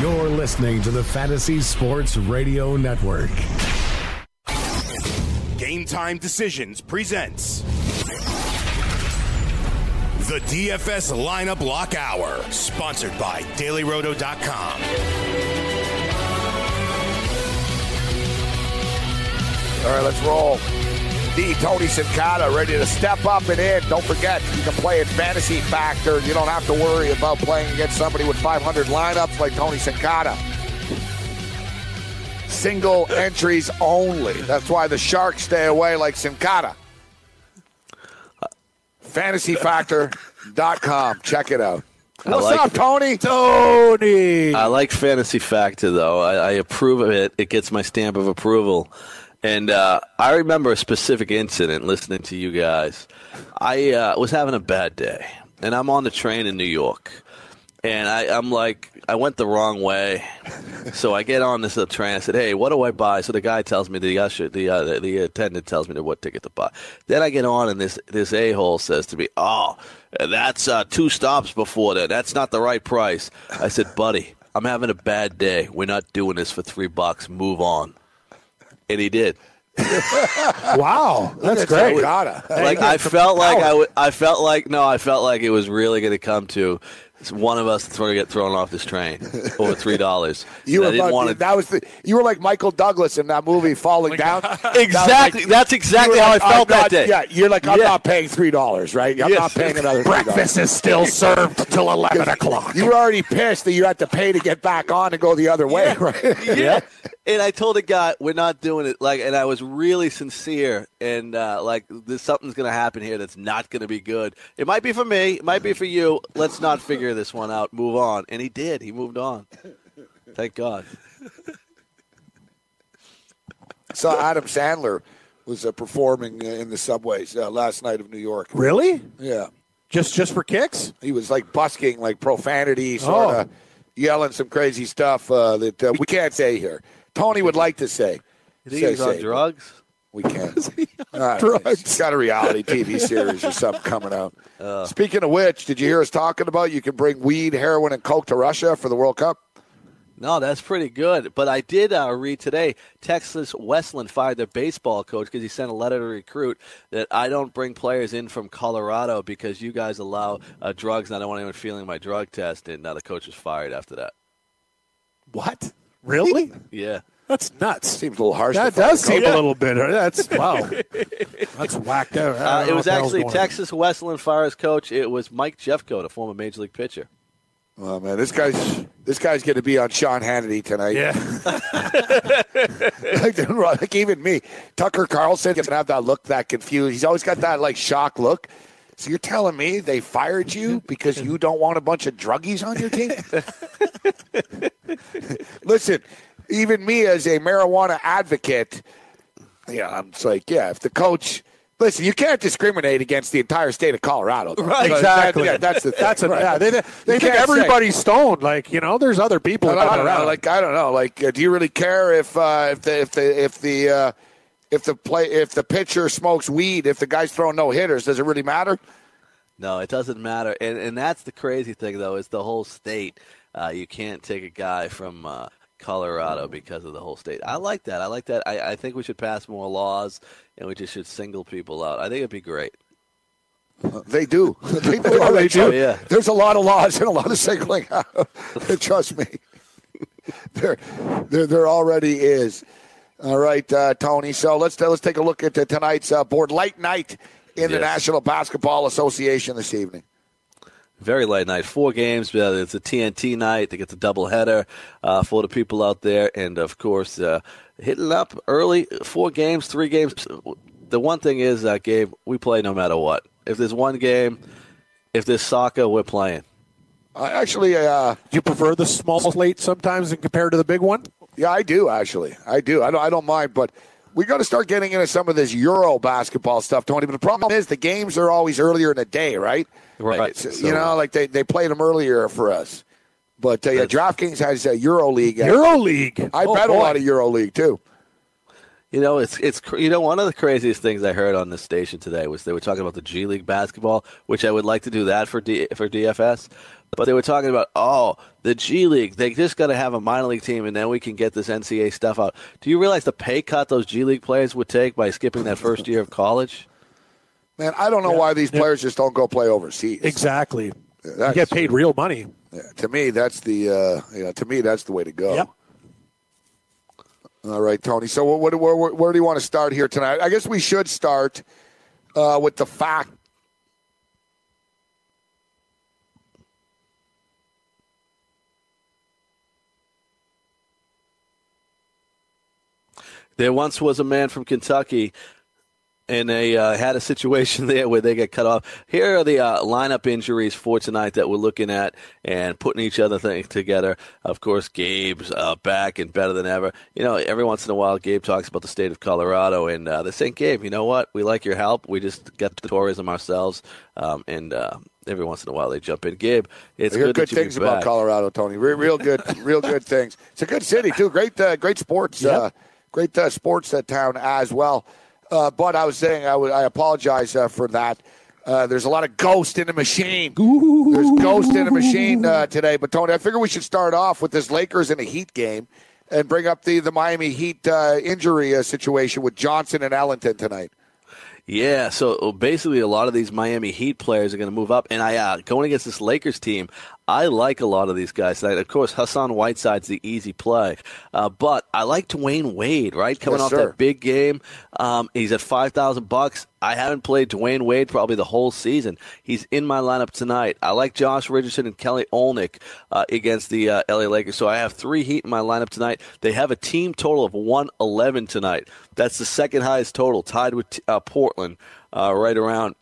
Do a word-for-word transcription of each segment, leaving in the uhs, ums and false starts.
You're listening to the Fantasy Sports Radio Network. Game Time Decisions presents the D F S Lineup Lock Hour, sponsored by Daily Roto dot com. All right, let's roll. D. Tony Sincotta ready to step up and in. Don't forget, you can play at Fantasy Factor. You don't have to worry about playing against somebody with five hundred lineups like Tony Sincotta. Single entries only. That's why the Sharks stay away like Sincotta. Fantasy Factor dot com. Check it out. What's like, up, Tony? Tony! I like Fantasy Factor, though. I, I approve of it. It gets my stamp of approval. And uh, I remember a specific incident listening to you guys. I uh, was having a bad day, and I'm on the train in New York. And I, I'm like, I went the wrong way. So I get on this train. I said, hey, what do I buy? So the guy tells me, the usher, the, uh, the, the attendant tells me what ticket to buy. Then I get on, and this, this a-hole says to me, oh, that's uh, two stops before that. That's not the right price. I said, buddy, I'm having a bad day. We're not doing this for three bucks. Move on. And he did. Wow, that's, that's great. Gotta. Like I felt like I, w- I felt like no, I felt like it was really going to come to one of us going to get thrown off this train over three dollars. You were didn't want to... that was the, you were like Michael Douglas in that movie Falling oh Down. Exactly, that like, that's exactly how like, I felt I'm that not, day. Yeah, you're like I'm yeah. not paying three dollars, right? I'm yes. not paying another. Breakfast is still served till eleven o'clock. You were already pissed that you had to pay to get back on and go the other way, yeah. right? Yeah. yeah. And I told the guy, we're not doing it. Like, and I was really sincere. And uh, like, this, something's going to happen here that's not going to be good. It might be for me. It might be for you. Let's not figure this one out. Move on. And he did. He moved on. Thank God. So Adam Sandler was uh, performing in the subways uh, last night of New York. Really? Yeah. Just just for kicks? He was like busking, like profanity, sort of oh. yelling some crazy stuff uh, that uh, we can't say here. Tony would like to say. You think say, he's on say, drugs? We can't. Is he on right. drugs? He's got a reality T V series or something coming out. Uh, Speaking of which, did you hear us talking about you can bring weed, heroin, and coke to Russia for the World Cup? No, that's pretty good. But I did uh, read today, Texas Wesleyan fired their baseball coach because he sent a letter to recruit that I don't bring players in from Colorado because you guys allow uh, drugs and I don't want anyone feeling my drug test. And now the coach was fired after that. What? Really? Yeah. That's nuts. Seems a little harsh. That does seem yeah. a little bit. That's, wow. That's whacked out. Uh, it was actually was Texas Wesleyan fires coach. It was Mike Jeffcoat, a former Major League pitcher. Oh, man, this guy's this guy's going to be on Sean Hannity tonight. Yeah. like, like even me. Tucker Carlson doesn't have that look, that confused. He's always got that, like, shock look. So you're telling me they fired you because you don't want a bunch of druggies on your team? Listen, even me as a marijuana advocate, yeah, I'm just like, yeah, if the coach – listen, you can't discriminate against the entire state of Colorado. Though. Right, exactly. That, yeah, that's the thing. That's a, right. yeah, they they, they think everybody's say. stoned. Like, you know, there's other people. No, I don't know. Like, I don't know. Like, uh, do you really care if uh, if the if the if the uh, – If the play, if the pitcher smokes weed, if the guy's throwing no hitters, does it really matter? No, it doesn't matter. And and that's the crazy thing, though, is the whole state. Uh, you can't take a guy from uh, Colorado because of the whole state. I like that. I like that. I, I think we should pass more laws, and we just should single people out. I think it'd be great. They do. they do. Oh, they do. Oh, yeah. There's a lot of laws and a lot of singling out. Trust me. there, there, there already is. All right, uh, Tony. So let's let's take a look at tonight's uh, board. Light night in the yes. National Basketball Association this evening. Very light night. Four games. Uh, it's a T N T night. They get the doubleheader uh, for the people out there. And, of course, uh, hitting up early, four games, three games. The one thing is, uh, Gabe, we play no matter what. If there's one game, if there's soccer, we're playing. Uh, actually, uh, do you prefer the small slate sometimes and compared to the big one? Yeah, I do, actually. I do. I don't, I don't mind, but we got to start getting into some of this Euro basketball stuff, Tony. But the problem is the games are always earlier in the day, right? Right. So, you know, like they, they played them earlier for us. But uh, yeah, DraftKings has a Euro League. Euro League. I oh, bet boy. a lot of Euro League, too. You know, it's it's you know one of the craziest things I heard on this station today was they were talking about the G League basketball, which I would like to do that for D, for D F S. but they were talking about, oh, the G League, they just got to have a minor league team, and then we can get this N C double A stuff out. Do you realize the pay cut those G League players would take by skipping that first year of college? Man, I don't know yeah. why these yeah. players just don't go play overseas. Exactly. That's, you get paid real money. Yeah, to me, that's the uh, you know, to me that's the way to go. Yep. All right, Tony. So what, what, where, where do you want to start here tonight? I guess we should start uh, with the fact. There once was a man from Kentucky, and they uh, had a situation there where they got cut off. Here are the uh, lineup injuries for tonight that we're looking at and putting each other thing together. Of course, Gabe's uh, back and better than ever. You know, every once in a while, Gabe talks about the state of Colorado, and uh, they're saying, Gabe, you know what? We like your help. We just got the tourism ourselves, um, and uh, every once in a while they jump in. Gabe, it's I hear good, good that you things be about back. Colorado, Tony. Real, real good, real good things. It's a good city too. Great, uh, great sports, yep. uh, great uh, sports that town as well. Uh, but I was saying, I, w- I apologize uh, for that. Uh, there's a lot of ghost in the machine. Ooh. There's ghost in the machine uh, today. But, Tony, I figure we should start off with this Lakers and a Heat game and bring up the, the Miami Heat uh, injury uh, situation with Johnson and Allenton tonight. Yeah, so basically a lot of these Miami Heat players are going to move up. And I uh, going against this Lakers team, I like a lot of these guys tonight. Of course, Hassan Whiteside's the easy play. Uh, but I like Dwayne Wade, right, coming yes, off sir. that big game. Um, he's at five thousand bucks. I haven't played Dwayne Wade probably the whole season. He's in my lineup tonight. I like Josh Richardson and Kelly Olynyk uh, against the uh, L A Lakers. So I have three Heat in my lineup tonight. They have a team total of one eleven tonight. That's the second highest total, tied with t- uh, Portland uh, right around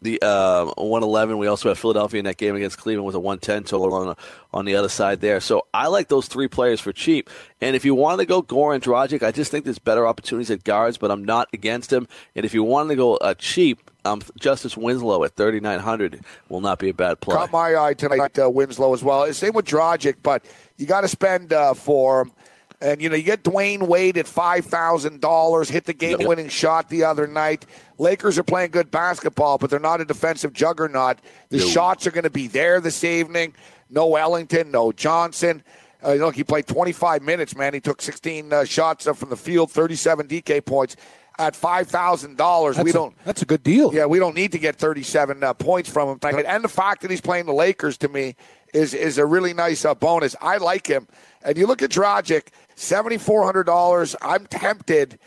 the uh, one eleven. We also have Philadelphia in that game against Cleveland with a one ten total on, on the other side there. So I like those three players for cheap. And if you wanted to go Goran Dragic, I just think there's better opportunities at guards, but I'm not against him. And if you wanted to go uh, cheap, um, Justice Winslow at thirty-nine hundred will not be a bad play. Caught my eye tonight, uh, Winslow as well. Same with Dragic, but you got to spend uh, for him. And, you know, you get Dwayne Wade at five thousand dollars, hit the game-winning yep. shot the other night. Lakers are playing good basketball, but they're not a defensive juggernaut. The Dude. shots are going to be there this evening. No Ellington, no Johnson. Uh, look, he played twenty-five minutes, man. He took sixteen uh, shots up from the field, thirty-seven D K points. At five thousand dollars, we don't. A, that's a good deal. Yeah, we don't need to get thirty-seven uh, points from him. And the fact that he's playing the Lakers, to me, is, is a really nice uh, bonus. I like him. And you look at Dragic, seven thousand four hundred dollars. I'm tempted.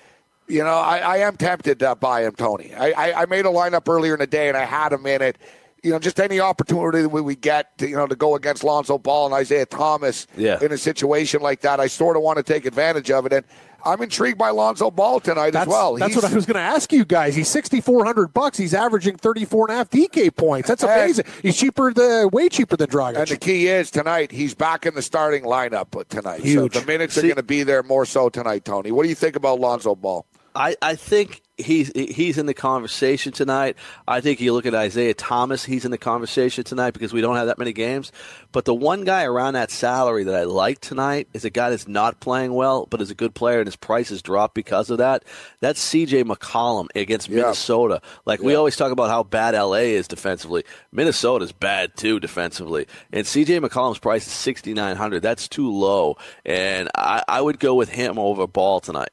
You know, I, I am tempted to buy him, Tony. I, I, I made a lineup earlier in the day, and I had him in it. You know, just any opportunity that we, we get to, you know, to go against Lonzo Ball and Isaiah Thomas yeah. in a situation like that, I sort of want to take advantage of it. And I'm intrigued by Lonzo Ball tonight that's, as well. That's he's, what I was going to ask you guys. He's sixty-four hundred bucks. He's averaging thirty-four and a half D K points. That's amazing. And he's cheaper, the way cheaper than Dragic. And the key is tonight, he's back in the starting lineup tonight. Huge. So the minutes See, are going to be there more so tonight, Tony. What do you think about Lonzo Ball? I, I think he's he's in the conversation tonight. I think you look at Isaiah Thomas, he's in the conversation tonight because we don't have that many games. But the one guy around that salary that I like tonight is a guy that's not playing well but is a good player and his price has dropped because of that. That's C J McCollum against yeah. Minnesota. Like yeah. we always talk about how bad L A is defensively. Minnesota's bad too defensively. And C J McCollum's price is sixty-nine hundred dollars. That's too low. And I, I would go with him over Ball tonight.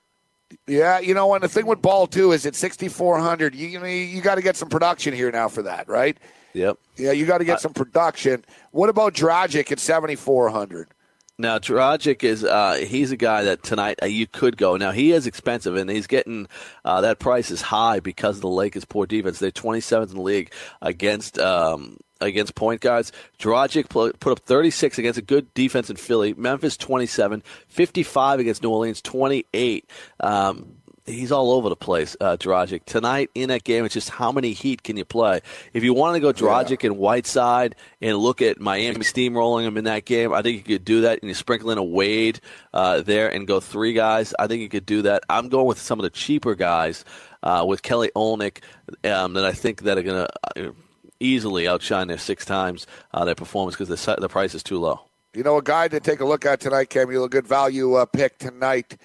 Yeah, you know, and the thing with Ball, too, is at sixty-four hundred dollars, you you, know, you got to get some production here now for that, right? Yep. Yeah, you got to get I, some production. What about Dragic at seventy-four hundred dollars? Now, Dragic is uh, he's a guy that tonight uh, you could go. Now, he is expensive, and he's getting uh, that price is high because of the Lakers' poor defense. They're twenty-seventh in the league against um, – against point guards. Dragic put up thirty-six against a good defense in Philly. Memphis twenty-seven, fifty-five against New Orleans, twenty-eight. Um, he's all over the place, uh, Dragic. Tonight in that game, it's just how many Heat can you play? If you want to go Dragic yeah. and Whiteside and look at Miami steamrolling them in that game, I think you could do that. And you sprinkle in a Wade uh, there and go three guys. I think you could do that. I'm going with some of the cheaper guys uh, with Kelly Olynyk um, that I think that are going to uh, – easily outshine their six times uh, their performance because the the price is too low. You know, a guy to take a look at tonight, Cam, you're a good value uh, pick tonight.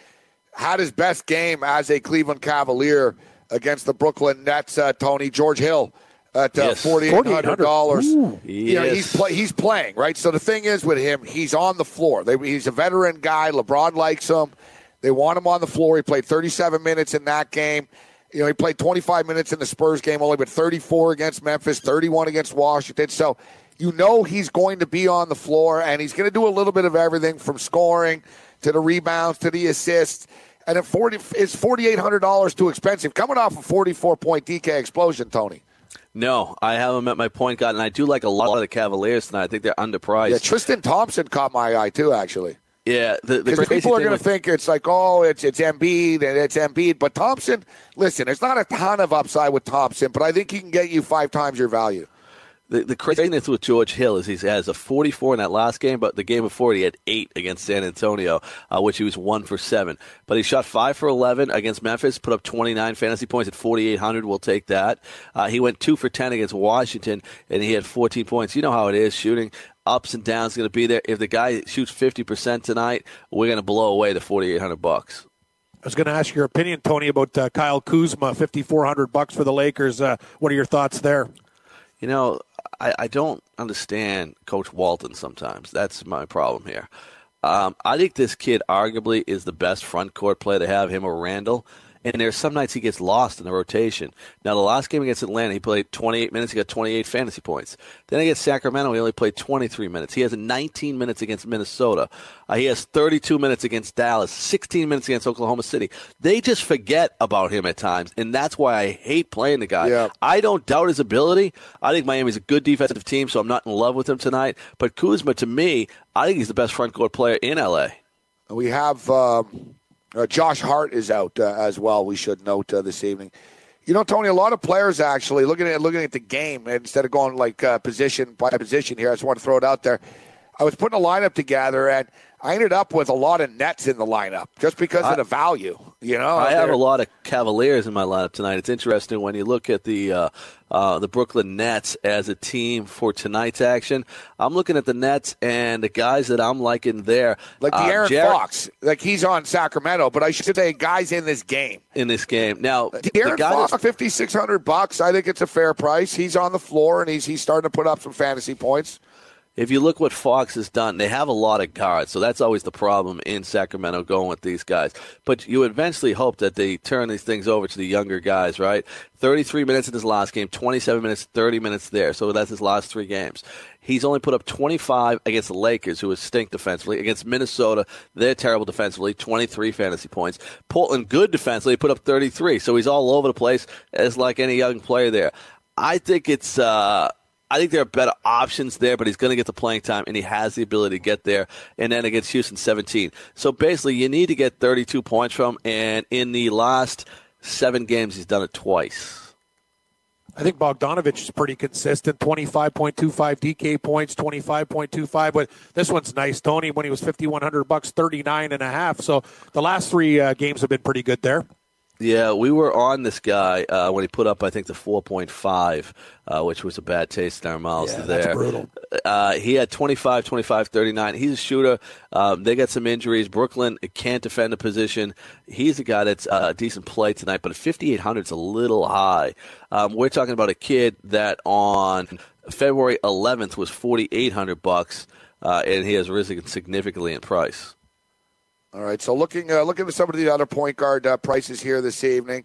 Had his best game as a Cleveland Cavalier against the Brooklyn Nets, uh, Tony. George Hill at uh, yes. forty-eight hundred dollars. Yes. You know, he's, play, he's playing, right? So the thing is with him, he's on the floor. They, he's a veteran guy. LeBron likes him. They want him on the floor. He played thirty-seven minutes in that game. You know, he played twenty-five minutes in the Spurs game only, but thirty-four against Memphis, thirty-one against Washington. So you know he's going to be on the floor, and he's going to do a little bit of everything from scoring to the rebounds to the assists. And at forty, is forty-eight hundred dollars too expensive? Coming off a forty-four point D K explosion, Tony. No, I haven't met my point guard, and I do like a lot of the Cavaliers tonight. I think they're underpriced. Yeah, Tristan Thompson caught my eye too, actually. Yeah, because people are going to think it's like, oh, it's it's Embiid and it's Embiid, but Thompson. Listen, there's not a ton of upside with Thompson, but I think he can get you five times your value. The, the craziness with George Hill is he has a forty-four in that last game, but the game before he had eight against San Antonio, uh, which he was one for seven. But he shot five for eleven against Memphis, put up twenty-nine fantasy points at forty-eight hundred. We'll take that. Uh, he went two for ten against Washington, and he had fourteen points. You know how it is shooting. Ups and downs going to be there. If the guy shoots fifty percent tonight, we're going to blow away the forty-eight hundred bucks. I was going to ask your opinion, Tony, about uh, Kyle Kuzma, fifty-four hundred bucks for the Lakers. Uh, what are your thoughts there? You know, I, I don't understand Coach Walton sometimes. That's my problem here. Um, I think this kid arguably is the best front court player to have, him or Randall. And there's some nights he gets lost in the rotation. Now, the last game against Atlanta, he played twenty-eight minutes. He got twenty-eight fantasy points. Then against Sacramento, he only played twenty-three minutes. He has nineteen minutes against Minnesota. Uh, he has thirty-two minutes against Dallas, sixteen minutes against Oklahoma City. They just forget about him at times, and that's why I hate playing the guy. Yeah. I don't doubt his ability. I think Miami's a good defensive team, so I'm not in love with him tonight. But Kuzma, to me, I think he's the best front court player in L A. We have... Um... Uh, Josh Hart is out uh, as well, we should note, uh, this evening. You know, Tony, a lot of players actually, looking at looking at the game, instead of going like uh, position by position here, I just want to throw it out there. I was putting a lineup together, and I ended up with a lot of Nets in the lineup just because I, of the value. You know, I have a lot of Cavaliers in my lineup tonight. It's interesting when you look at the uh, uh, the Brooklyn Nets as a team for tonight's action. I'm looking at the Nets and the guys that I'm liking there, like De'Aaron uh, Jared, Fox, like he's on Sacramento, but I should say guys in this game. In this game, now De'Aaron Fox, fifty-six hundred bucks. I think it's a fair price. He's on the floor and he's he's starting to put up some fantasy points. If you look what Fox has done, they have a lot of guards, so that's always the problem in Sacramento going with these guys. But you eventually hope that they turn these things over to the younger guys, right? thirty-three minutes in his last game, twenty-seven minutes, thirty minutes there. So that's his last three games. He's only put up twenty-five against the Lakers, who is stink defensively. Against Minnesota, they're terrible defensively, twenty-three fantasy points. Portland, good defensively, put up thirty-three. So he's all over the place as like any young player there. I think it's... uh I think there are better options there, but he's going to get the playing time, and he has the ability to get there. And then against Houston, seventeen. So basically, you need to get thirty-two points from him, and in the last seven games, he's done it twice. I think Bogdanovich is pretty consistent, twenty-five point two five D K points, twenty-five point two five. But this one's nice, Tony, when he was fifty-one hundred bucks, thirty-nine and a half. So the last three uh, games have been pretty good there. Yeah, we were on this guy uh, when he put up, I think, the four point five, uh, which was a bad taste in our mouths yeah, there. That's brutal. Uh, he had twenty-five, twenty-five, thirty-nine. He's a shooter. Um, they got some injuries. Brooklyn can't defend a position. He's a guy that's uh, a decent play tonight, but fifty-eight hundred is a little high. Um, we're talking about a kid that on February eleventh was forty-eight hundred bucks, uh, and he has risen significantly in price. All right, so looking uh, looking at some of the other point guard uh, prices here this evening.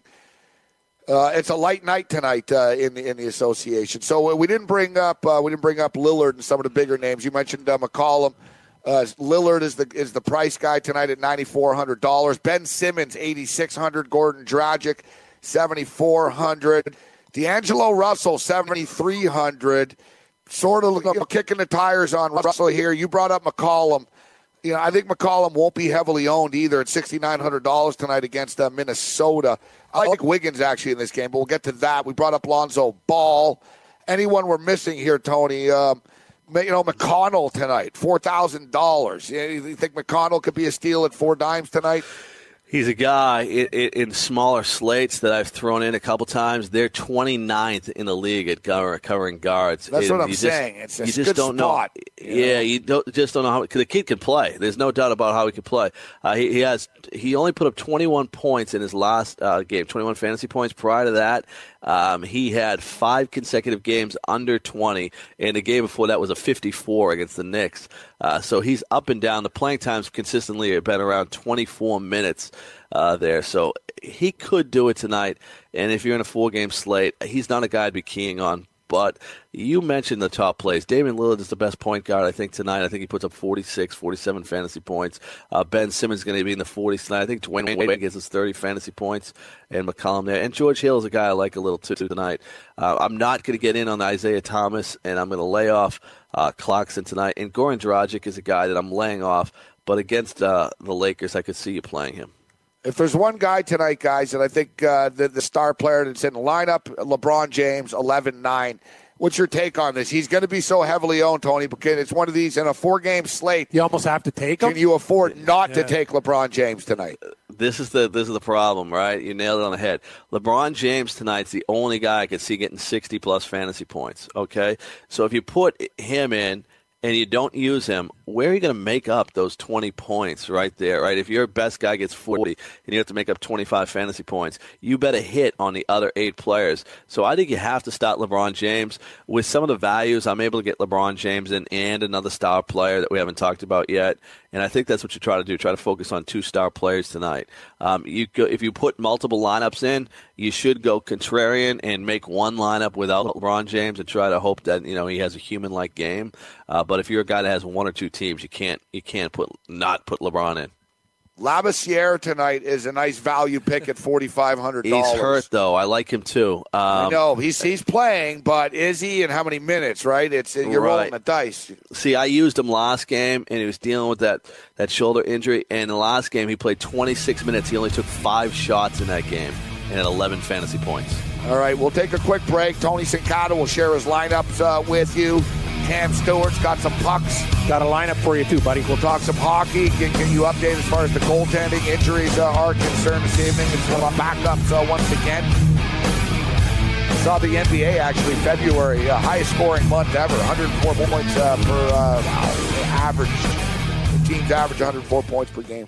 Uh, it's a light night tonight uh, in the in the association. So uh, we didn't bring up uh, we didn't bring up Lillard and some of the bigger names. You mentioned uh, McCollum. Uh, Lillard is the is the price guy tonight at nine thousand four hundred dollars. Ben Simmons eight thousand six hundred dollars. Goran Dragic seven thousand four hundred dollars. D'Angelo Russell seven thousand three hundred dollars. Sort of you know, kicking the tires on Russell here. You brought up McCollum. You know, I think McCollum won't be heavily owned either at six thousand nine hundred dollars tonight against uh, Minnesota. I like Wiggins actually in this game, but we'll get to that. We brought up Lonzo Ball. Anyone we're missing here, Tony? Um, you know, McConnell tonight, four thousand dollars. You think McConnell could be a steal at four dimes tonight? He's a guy in, in smaller slates that I've thrown in a couple times. They're twenty-ninth in the league at covering guards. That's it, what I'm you saying. Just, it's a you just good don't spot. Know. You yeah, know? you don't, just don't know how – the kid can play. There's no doubt about how he can play. Uh, he, he has he only put up twenty-one points in his last uh, game, twenty-one fantasy points. Prior to that, um, he had five consecutive games under twenty, and the game before that was a fifty-four against the Knicks. Uh, so he's up and down. The playing times consistently have been around twenty-four minutes uh, there. So he could do it tonight. And if you're in a four-game slate, he's not a guy I'd be keying on. But you mentioned the top plays. Damian Lillard is the best point guard, I think, tonight. I think he puts up forty-six, forty-seven fantasy points. Uh, Ben Simmons is going to be in the forties tonight. I think Dwayne Wade gets his thirty fantasy points and McCollum there. And George Hill is a guy I like a little too tonight. Uh, I'm not going to get in on Isaiah Thomas, and I'm going to lay off uh, Clarkson tonight. And Goran Dragic is a guy that I'm laying off. But against uh, the Lakers, I could see you playing him. If there's one guy tonight, guys, and I think uh, the, the star player that's in the lineup, LeBron James, eleven nine. What's your take on this? He's going to be so heavily owned, Tony, because it's one of these in a four-game slate. You almost have to take him. Can you afford not yeah. to take LeBron James tonight? This is the this is the problem, right? You nailed it on the head. LeBron James tonight's the only guy I could see getting sixty-plus fantasy points, okay? So if you put him in, and you don't use him, where are you going to make up those twenty points right there, right? If your best guy gets forty and you have to make up twenty-five fantasy points, you better hit on the other eight players. So I think you have to start LeBron James. With some of the values, I'm able to get LeBron James in and another star player that we haven't talked about yet. And I think that's what you try to do, try to focus on two-star players tonight. Um, you go, if you put multiple lineups in, you should go contrarian and make one lineup without LeBron James and try to hope that, you know, he has a human-like game. Uh, but if you're a guy that has one or two teams, you can't you can't put not put LeBron in. Labissiere tonight is a nice value pick at forty-five hundred dollars. He's hurt, though. I like him, too. Um, I know. He's, he's playing, but is he and how many minutes, right? It's You're right. Rolling the dice. See, I used him last game, and he was dealing with that, that shoulder injury. And the last game, he played twenty-six minutes. He only took five shots in that game and had eleven fantasy points. All right, we'll take a quick break. Tony Sincotta will share his lineups uh, with you. Cam Stewart's got some pucks. Got a lineup for you too, buddy. We'll talk some hockey. Can, can you update as far as the goaltending injuries uh, are concerned this evening? It's a lot of backups uh, once again. Saw the N B A actually February, uh, highest scoring month ever, one hundred four points uh, per uh, wow, average. The teams average one hundred four points per game.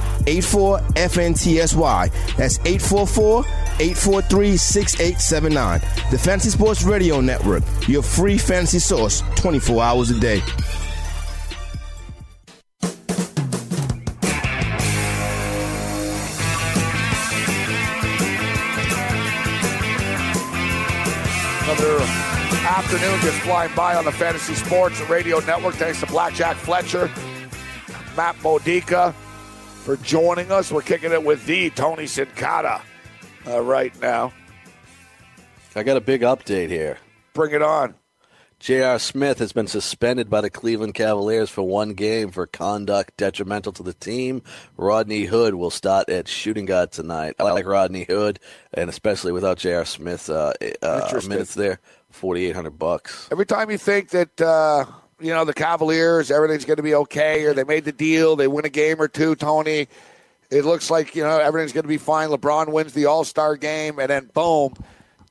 eight four, F N T S Y. That's eight four four, eight four three, six eight seven nine. The Fantasy Sports Radio Network, your free fantasy source, twenty-four hours a day. Afternoon just flying by on the Fantasy Sports Radio Network. Thanks to Blackjack Fletcher, Matt Modica for joining us. We're kicking it with the Tony Sincotta uh, right now. I got a big update here. Bring it on. J R. Smith has been suspended by the Cleveland Cavaliers for one game for conduct detrimental to the team. Rodney Hood will start at shooting guard tonight. I like Rodney Hood, and especially without J R. Smith's uh, uh, minutes there, forty-eight hundred bucks. Every time you think that uh, you know the Cavaliers, everything's going to be okay, or they made the deal, they win a game or two, Tony, it looks like you know everything's going to be fine. LeBron wins the All-Star game, and then boom.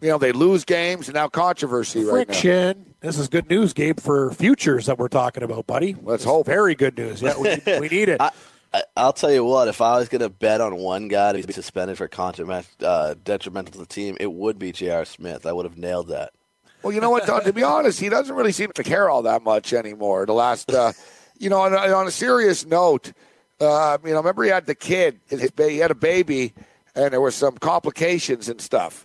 You know, they lose games, and now controversy Friction. right now. Friction. This is good news, Gabe, for futures that we're talking about, buddy. Let's it's hope. Very good news. Yeah, we, we need it. I, I, I'll tell you what, if I was going to bet on one guy to be suspended for contra- uh, detrimental to the team, it would be J R. Smith. I would have nailed that. Well, you know what, Don, to be honest, he doesn't really seem to care all that much anymore. The last, uh, you know, on, on a serious note, uh, you know, remember he had the kid. His ba- he had a baby, and there were some complications and stuff.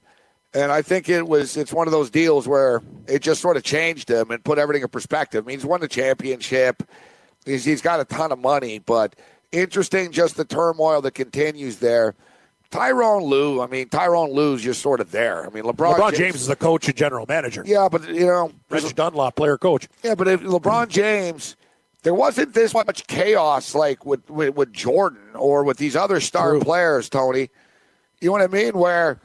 And I think it was, it's one of those deals where it just sort of changed him and put everything in perspective. I mean, he's won the championship. He's, he's got a ton of money, but interesting just the turmoil that continues there. Tyronn Lue, I mean, Tyronn Lue's just sort of there. I mean, LeBron, LeBron James, James is the coach and general manager. Yeah, but, you know. Rich Dunlop, player coach. Yeah, but if LeBron James, there wasn't this much chaos like with, with, with Jordan or with these other star True. players, Tony. You know what I mean? Where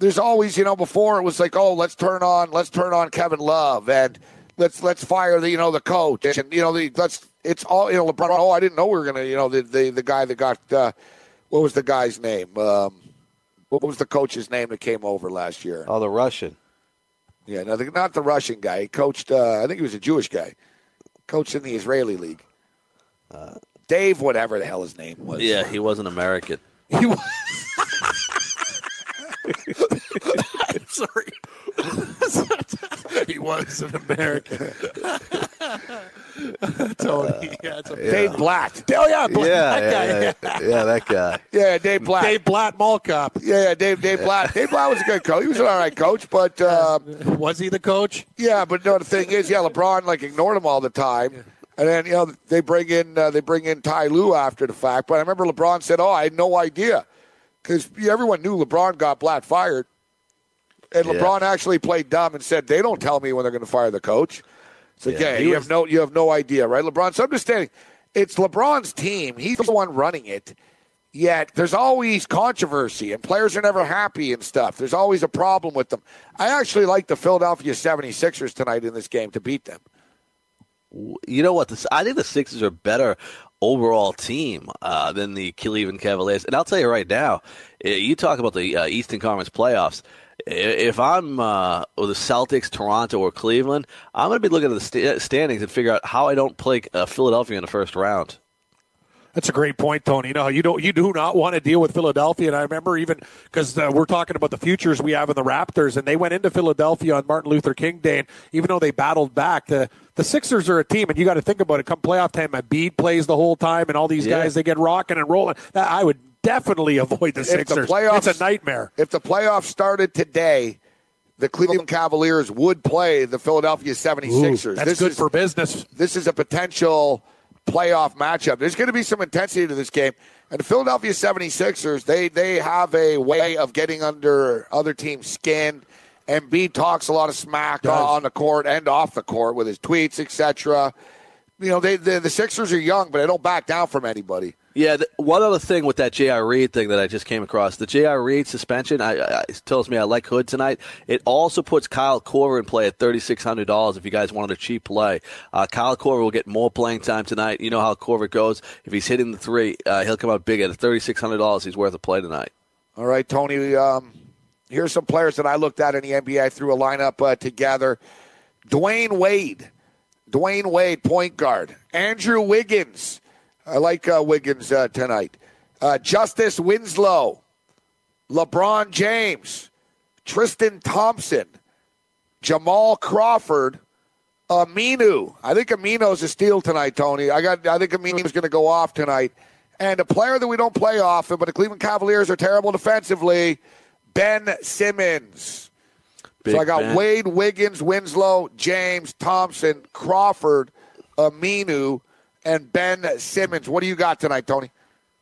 there's always, you know, before it was like, oh, let's turn on, let's turn on Kevin Love and let's let's fire the, you know, the coach and, you know, the, let's, it's all, you know, LeBron, oh, I didn't know we were going to, you know, the, the, the guy that got, uh, what was the guy's name? Um, what was the coach's name that came over last year? Oh, the Russian. Yeah, no, the, not the Russian guy. He coached, uh, I think he was a Jewish guy. Coached in the Israeli league. Uh, Dave, whatever the hell his name was. Yeah, he wasn't American. He was. I'm sorry. He was an American. Tony. Yeah, it's a yeah. Dave Blatt. Oh, yeah, Blatt, yeah, that yeah, guy. Yeah. yeah, that guy. Yeah, Dave Blatt. Dave Blatt, mall cop. Yeah, Dave Dave yeah. Blatt. Dave Blatt was a good coach. He was an all right coach, but. Uh, was he the coach? Yeah, but no, the thing is, yeah, LeBron, like, ignored him all the time. Yeah. And then, you know, they bring in uh, they bring in Ty Lue after the fact. But I remember LeBron said, oh, I had no idea. Because everyone knew LeBron got Blatt fired. And yeah. LeBron actually played dumb and said, they don't tell me when they're going to fire the coach. So, yeah, yeah you, was... have no, you have no idea, right, LeBron? So I'm just saying, it's LeBron's team. He's the one running it. Yet there's always controversy, and players are never happy and stuff. There's always a problem with them. I actually like the Philadelphia seventy-sixers tonight in this game to beat them. You know what? This, I think the Sixers are better overall team uh, than the Cleveland Cavaliers. And I'll tell you right now, you talk about the uh, Eastern Conference playoffs. If I'm uh, with the Celtics, Toronto, or Cleveland, I'm going to be looking at the st- standings and figure out how I don't play uh, Philadelphia in the first round. That's a great point, Tony. No, you don't. You do not want to deal with Philadelphia. And I remember even because uh, we're talking about the futures we have in the Raptors, and they went into Philadelphia on Martin Luther King Day, and even though they battled back, the the Sixers are a team, and you got to think about it. Come playoff time, Embiid plays the whole time, and all these yeah. guys they get rocking and rolling. I would definitely avoid the Sixers. If the playoffs, it's a nightmare. If the playoffs started today, the Cleveland Cavaliers would play the Philadelphia seventy-sixers. Ooh, that's this good is, for business. This is a potential playoff matchup. There's going to be some intensity to this game. And the Philadelphia seventy-sixers, they they have a way of getting under other teams' skin. Embiid talks a lot of smack Does. on the court and off the court with his tweets, et cetera. You know, they, they the Sixers are young, but they don't back down from anybody. Yeah, the, one other thing with that J R. Reed thing that I just came across, the J R. Reed suspension I, I, it tells me I like Hood tonight. It also puts Kyle Korver in play at thirty-six hundred dollars if you guys wanted a cheap play. Uh, Kyle Korver will get more playing time tonight. You know how Korver goes. If he's hitting the three, uh, he'll come out big at thirty-six hundred dollars. He's worth a play tonight. All right, Tony, um, here's some players that I looked at in the N B A. I threw a lineup uh, together. Dwayne Wade, Dwayne Wade, point guard. Andrew Wiggins. I like uh, Wiggins uh, tonight. Uh, Justice Winslow, LeBron James, Tristan Thompson, Jamal Crawford, Aminu. I think Aminu's a steal tonight, Tony. I got. I think Aminu's going to go off tonight. And a player that we don't play often, but the Cleveland Cavaliers are terrible defensively, Ben Simmons. Big so I got Ben. Wade, Wiggins, Winslow, James, Thompson, Crawford, Aminu, and Ben Simmons. What do you got tonight, Tony?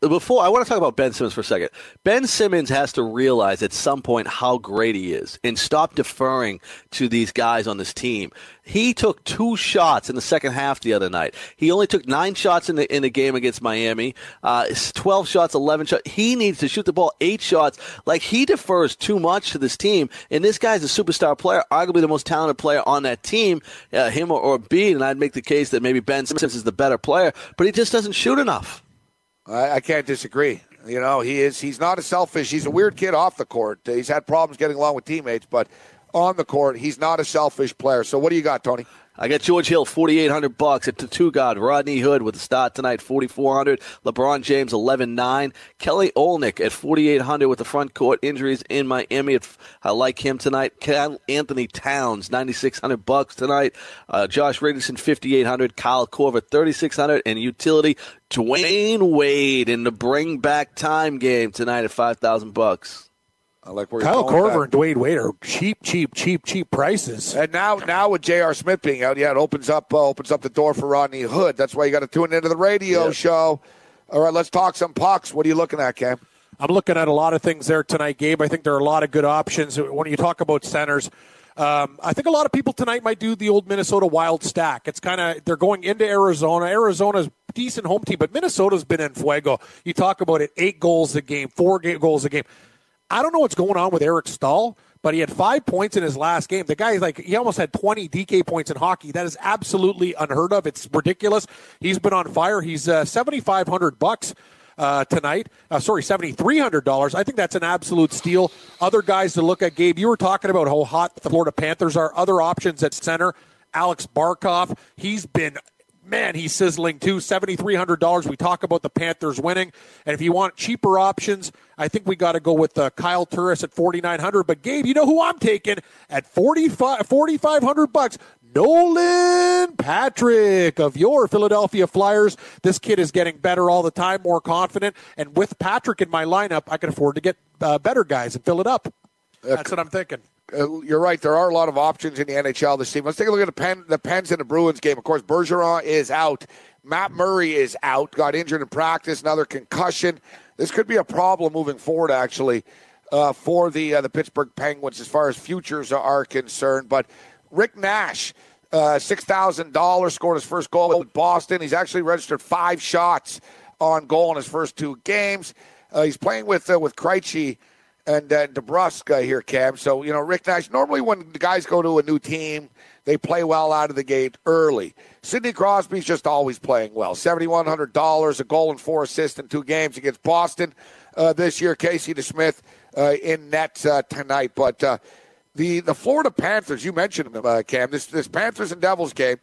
Before, I want to talk about Ben Simmons for a second. Ben Simmons has to realize at some point how great he is and stop deferring to these guys on this team. He took two shots in the second half the other night. He only took nine shots in the in the game against Miami. Uh, it's twelve shots, eleven shots. He needs to shoot the ball eight shots. Like, he defers too much to this team, and this guy's a superstar player, arguably the most talented player on that team, uh, him or, or B, and I'd make the case that maybe Ben Simmons is the better player, but he just doesn't shoot enough. I can't disagree. You know, he is. He's not a selfish. He's a weird kid off the court. He's had problems getting along with teammates, but on the court, he's not a selfish player. So what do you got, Tony? I got George Hill, forty-eight hundred bucks at the two guard. Rodney Hood with a start tonight, forty-four hundred. LeBron James, eleven nine. Kelly Olynyk at forty-eight hundred with the front court injuries in Miami. If I like him tonight. Cal Anthony Towns, ninety-six hundred bucks tonight. Uh, Josh Richardson, fifty-eight hundred. Kyle Korver, thirty-six hundred. And utility, Dwayne Wade in the bring back time game tonight at five thousand bucks. I like where Kyle Korver and Dwayne Wade are cheap, cheap, cheap, cheap prices. And now, now with J R. Smith being out, yeah, it opens up uh, opens up the door for Rodney Hood. That's why you got to tune into the radio yeah. show. All right, let's talk some pucks. What are you looking at, Cam? I'm looking at a lot of things there tonight, Gabe. I think there are a lot of good options when you talk about centers. Um, I think a lot of people tonight might do the old Minnesota Wild stack. It's kind of, they're going into Arizona. Arizona's decent home team, but Minnesota's been in fuego. You talk about it, eight goals a game, four goals a game. I don't know what's going on with Eric Staal, but he had five points in his last game. The guy's like, he almost had twenty D K points in hockey. That is absolutely unheard of. It's ridiculous. He's been on fire. He's uh, seventy-five hundred bucks. Uh, tonight, uh, sorry, seventy-three hundred dollars. I think that's an absolute steal. Other guys to look at, Gabe, you were talking about how hot the Florida Panthers are. Other options at center, Alex Barkov. He's been, man, he's sizzling too. seventy-three hundred dollars. We talk about the Panthers winning. And if you want cheaper options, I think we got to go with uh, Kyle Turris at forty-nine hundred. But, Gabe, you know who I'm taking at forty-five hundred bucks. Nolan Patrick of your Philadelphia Flyers. This kid is getting better all the time, more confident. And with Patrick in my lineup, I can afford to get uh, better guys and fill it up. That's uh, what I'm thinking. Uh, you're right. There are a lot of options in the N H L this season. Let's take a look at the, Pen, the Pens and the Bruins game. Of course, Bergeron is out. Matt Murray is out. Got injured in practice, another concussion. This could be a problem moving forward, actually, uh, for the, uh, the Pittsburgh Penguins as far as futures are concerned. But Rick Nash, uh, six thousand dollars, scored his first goal with Boston. He's actually registered five shots on goal in his first two games. Uh, he's playing with uh, with Krejci and uh, DeBrusk here, Cam. So, you know, Rick Nash, normally when the guys go to a new team, they play well out of the gate early. Sidney Crosby's just always playing well. seventy-one hundred dollars, a goal and four assists in two games against Boston uh, this year. Casey DeSmith uh, in net uh, tonight. But, uh The the Florida Panthers, you mentioned them, uh, Cam, this this Panthers and Devils game,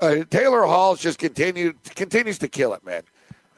uh, Taylor Hall's just continued continues to kill it, man.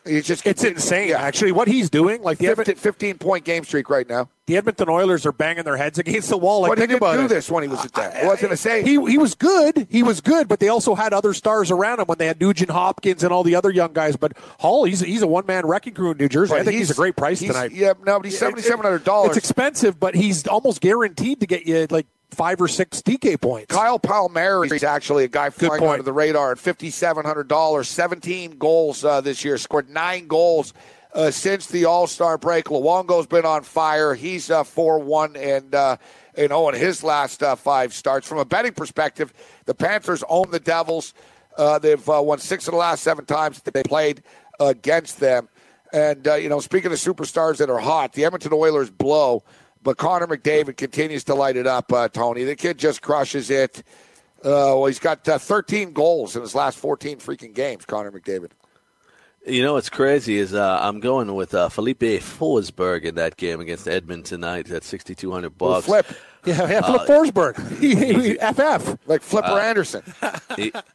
He's just it's insane, yeah. actually, what he's doing. Like the fifteen-point game streak right now. The Edmonton Oilers are banging their heads against the wall. Like, but he didn't do it. this when he was at that. Well, I was going to say. He, he was good. He was good, but they also had other stars around him when they had Nugent Hopkins and all the other young guys. But Hall, he's, he's a one-man wrecking crew in New Jersey. But I think he's, he's a great price tonight. Yeah, no, but he's seventy-seven hundred dollars. It, it's expensive, but he's almost guaranteed to get you, like, five or six D K points. Kyle Palmieri is actually a guy flying under the radar at fifty-seven hundred dollars, seventeen goals uh, this year, scored nine goals uh, since the All-Star break. Luongo's been on fire. He's uh, four one and uh, you know, in his last uh, five starts. From a betting perspective, the Panthers own the Devils. Uh, they've uh, won six of the last seven times that they played against them. And, uh, you know, speaking of superstars that are hot, the Edmonton Oilers blow. But Connor McDavid continues to light it up, uh, Tony. The kid just crushes it. Uh, well, he's got uh, thirteen goals in his last fourteen freaking games, Connor McDavid. You know what's crazy is uh, I'm going with uh, Felipe Forsberg in that game against Edmonton tonight at sixty-two hundred dollars. We'll flip. Yeah, yeah, Flip uh, Forsberg. F F. Like Flipper uh, Anderson.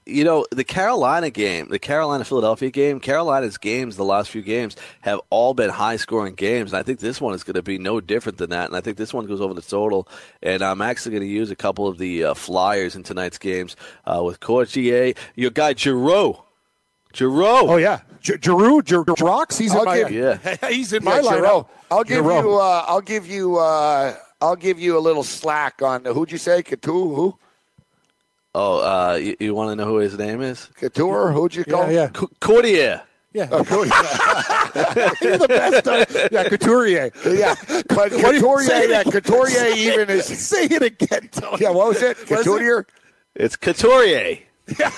You know, the Carolina game, the Carolina-Philadelphia game, Carolina's games, the last few games, have all been high-scoring games, and I think this one is going to be no different than that, and I think this one goes over the total, and I'm actually going to use a couple of the uh, Flyers in tonight's games uh, with Couturier, your guy Giroux. Giroux. Oh, yeah. G- Giroux, G- Giroux, he's in I'll my give, yeah. He's in yeah, my lineup. I'll give Giroux. you uh, I'll give you uh, I'll give you a little slack on who'd you say? Couture? Who? Oh, uh, you, you want to know who his name is? Couture? Who'd you call? Yeah, yeah. C- Courtier. Yeah. Oh, Courtier. You're the best. Uh, yeah, Couturier. Yeah. But Couturier, yeah, Couturier even is. Say it again, Tony. Yeah, what was it? Couturier? It's Couturier. Yeah.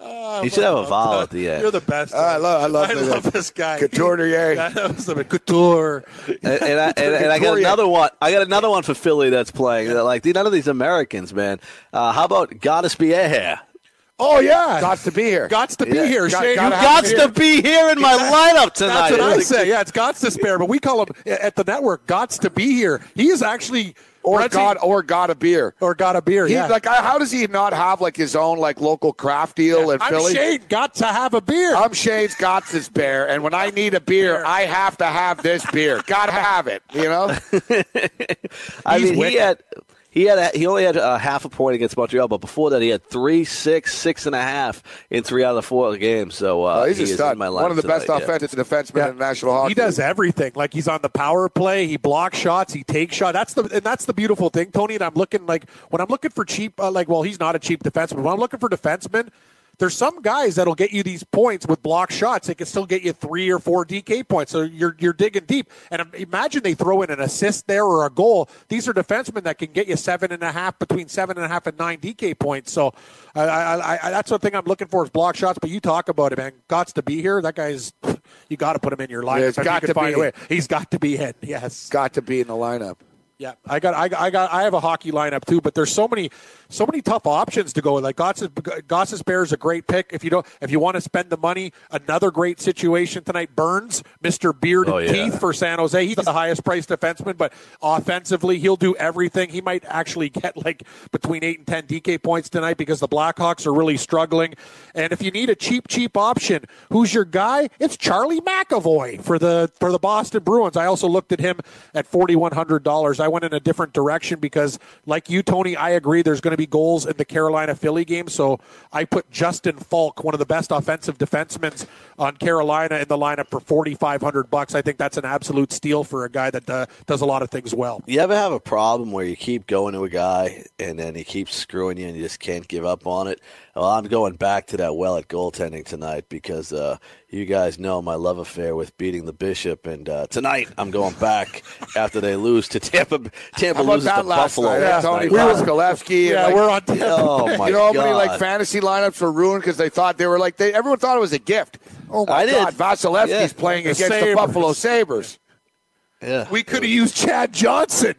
Oh, you should have a vowel at the end. You're the best. Uh, I love, I love, I love this guy. Couturier. Yeah, that was the Couture. And, and, I, and, and I got another one. I got another one for Philly that's playing. They're like, none of these Americans, man. Uh, how about Gostisbehere? Oh, yeah. Gots to be here. Gots to be yeah. here. Got, Shane, gotta you gots to be here in my yeah. lineup tonight. That's what I say. Yeah, it's Gots to spare, but we call him at the network Gots to be here. He is actually. Or What's got he, or got a beer or got a beer. He's yeah. Like, how does he not have like his own like local craft deal yeah. in I'm Philly? I'm Shane. Got to have a beer. I'm Shane's got this beer, and when I need a beer, beer. I have to have this beer. Got to have it, you know. I he's mean, wicked. he had He had a, he only had a half a point against Montreal, but before that he had three, six, six and a half in three out of the four games. So uh, oh, he's he a stud. My One of the tonight, best offensive yeah. defensemen yeah. in the National Hockey League. He does everything. Like he's on the power play, he blocks shots, he takes shots. That's the and that's the beautiful thing, Tony. And I'm looking like when I'm looking for cheap, uh, like well, he's not a cheap defenseman. When I'm looking for defensemen, there's some guys that'll get you these points with block shots. They can still get you three or four D K points. So you're you're digging deep. And imagine they throw in an assist there or a goal. These are defensemen that can get you seven and a half, between seven and a half and nine D K points. So I, I, I, that's the thing I'm looking for is block shots. But you talk about it, man. Gots to be here. That guy's you got to put him in your lineup. Yeah, it's got to find be. A way. He's got to be in. Yes, got to be in the lineup. Yeah, I got, I got, I got, I have a hockey lineup too, but there's so many, so many tough options to go with. Like Gostisbehere is a great pick if you don't, if you want to spend the money. Another great situation tonight. Burns, Mister Beard and oh, yeah. Teeth for San Jose. He's the highest priced defenseman, but offensively he'll do everything. He might actually get like between eight and ten D K points tonight because the Blackhawks are really struggling. And if you need a cheap, cheap option, who's your guy? It's Charlie McAvoy for the for the Boston Bruins. I also looked at him at forty-one hundred dollars. I went in a different direction because, like you, Tony, I agree there's going to be goals in the Carolina-Philly game. So I put Justin Falk, one of the best offensive defensemen on Carolina, in the lineup for forty-five hundred bucks. I think that's an absolute steal for a guy that uh, does a lot of things well. You ever have a problem where you keep going to a guy and then he keeps screwing you and you just can't give up on it? Well, I'm going back to that well at goaltending tonight because uh, you guys know my love affair with beating the Bishop. And uh, tonight I'm going back after they lose to Tampa. Tampa loses to Buffalo. Yeah, Tony Vasilevsky. Yeah, like, we're on Tampa. Oh my you know how many like fantasy lineups were ruined because they thought they were like they. Everyone thought it was a gift. Oh my I God, Vasilevsky's yeah. playing the against Sabres. the Buffalo Sabres. Yeah, we could have used Chad Johnson.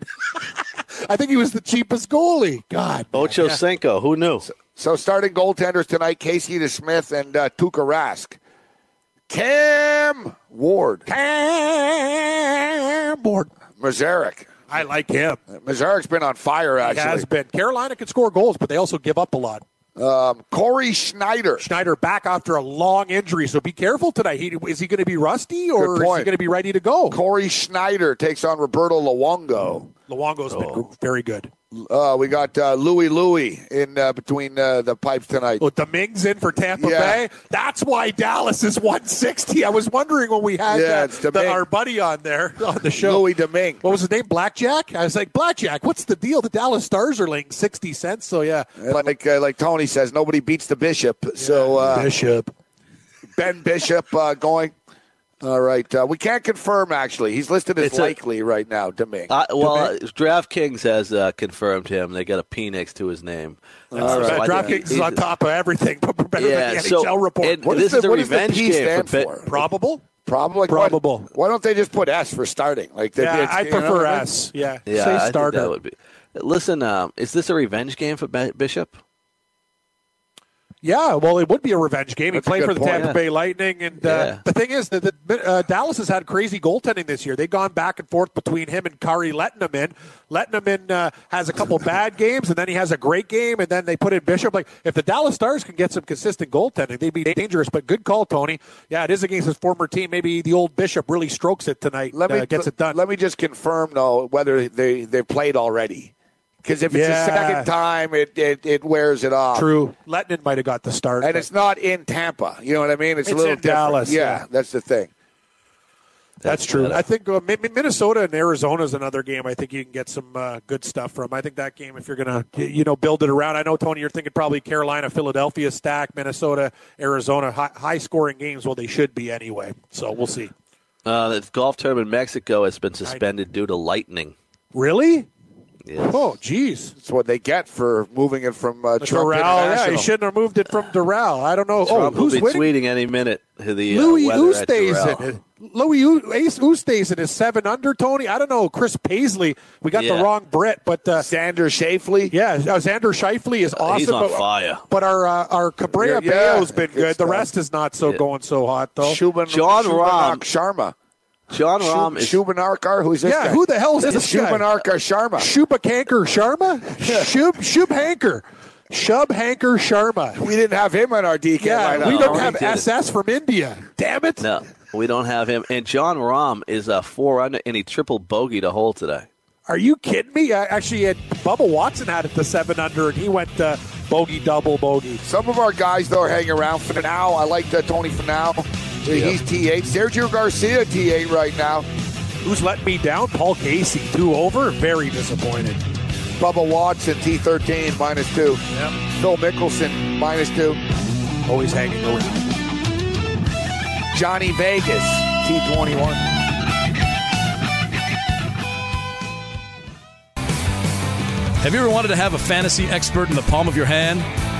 I think he was the cheapest goalie. God, Ocho yeah. Cinco. Who knew? So, so starting goaltenders tonight: Casey DeSmith and uh, Tuukka Rask. Cam Ward. Cam Ward. Mazarek. I like him. Mazarik's been on fire, actually. He has been. Carolina can score goals, but they also give up a lot. Um, Corey Schneider. Schneider back after a long injury, so be careful tonight. He, is he going to be rusty, or is he going to be ready to go? Corey Schneider takes on Roberto Luongo. Luongo's oh. been very good. Uh, we got uh, Louie Louie in uh, between uh, the pipes tonight. Oh, Dominguez in for Tampa yeah. Bay. That's why Dallas is one sixty. I was wondering when we had yeah, the, the, our buddy on there on the show. Louis Dominguez. What was his name? Blackjack? I was like, Blackjack, what's the deal? The Dallas Stars are laying sixty cents, so yeah. Like, uh, like Tony says, nobody beats the Bishop. Yeah, so uh, Bishop. Ben Bishop uh, going. All right. Uh, we can't confirm, actually. He's listed as it's likely a, right now, Dominguez. Uh, well, uh, DraftKings has uh, confirmed him. They got a P next to his name. Uh, right. so DraftKings is on top of everything. Better yeah, than the so N H L report. What, this the, is a what does the P stand for? for? Probable? Probable. Like Probable. Why, why don't they just put S for starting? Like they, yeah, I prefer know? S. Yeah. yeah Say I starter. That would be. Listen, um, is this a revenge game for Bishop? Yeah, well, it would be a revenge game. He That's played for the point. Tampa yeah. Bay Lightning, and uh, yeah. the thing is that the, uh, Dallas has had crazy goaltending this year. They've gone back and forth between him and Kari Lehtinen. Lehtinen uh, has a couple bad games, and then he has a great game, and then they put in Bishop. Like, if the Dallas Stars can get some consistent goaltending, they'd be dangerous. But good call, Tony. Yeah, it is against his former team. Maybe the old Bishop really strokes it tonight. Let me uh, gets it done. Let me just confirm though whether they they played already. Because if it's yeah. the second time, it, it, it wears it off. True. Lehtinen might have got the start. And it's not in Tampa. You know what I mean? It's, it's a little in different. Dallas. Yeah, yeah, that's the thing. That's, that's true. Better. I think uh, Minnesota and Arizona is another game I think you can get some uh, good stuff from. I think that game, if you're going to you know build it around. I know, Tony, you're thinking probably Carolina, Philadelphia stack, Minnesota, Arizona, high, high-scoring games. Well, they should be anyway, so we'll see. Uh, the golf tournament in Mexico has been suspended due to lightning. Really? Yes. Oh, geez. That's what they get for moving it from uh, Trump Doral, International. Yeah, he shouldn't have moved it from Doral. I don't know. Trump oh, who's will be winning? tweeting any minute. The, Louis uh, Oosthuizen in it. Louis Oosthuizen is seven under, Tony. I don't know. Chris Paisley. We got yeah. the wrong Brit, but uh, Xander Schauffele. Yeah, uh, Xander Schauffele is awesome. Uh, he's on but, fire. But our uh, our Cabrera yeah, yeah, Bayo's been good. The rest is not so yeah. going so hot though. Shubhan, John Rahm Sharma. John Rahm Shub- is... Shubhankar, who's this Yeah, guy? who the hell is this, this guy? Shubhankar Sharma. Shubhankar Sharma? Shub, Shubhankar. Shubhankar Sharma. We didn't have him on our D K yeah, lineup. We don't no, have we S S from India. Damn it. No, we don't have him. And John Rahm is a four under, and he triple bogeyed a hole today. Are you kidding me? I actually had Bubba Watson out at the seven under, and he went uh, bogey, double bogey. Some of our guys, though, are hanging around for now. I like uh, Tony for now. Yeah. He's T eight. Sergio Garcia, T eight right now. Who's letting me down? Paul Casey, two over. Very disappointed. Bubba Watson, T thirteen, minus two. Yep. Phil Mickelson, minus two. Always hanging around. Johnny Vegas, T twenty-one. Have you ever wanted to have a fantasy expert in the palm of your hand?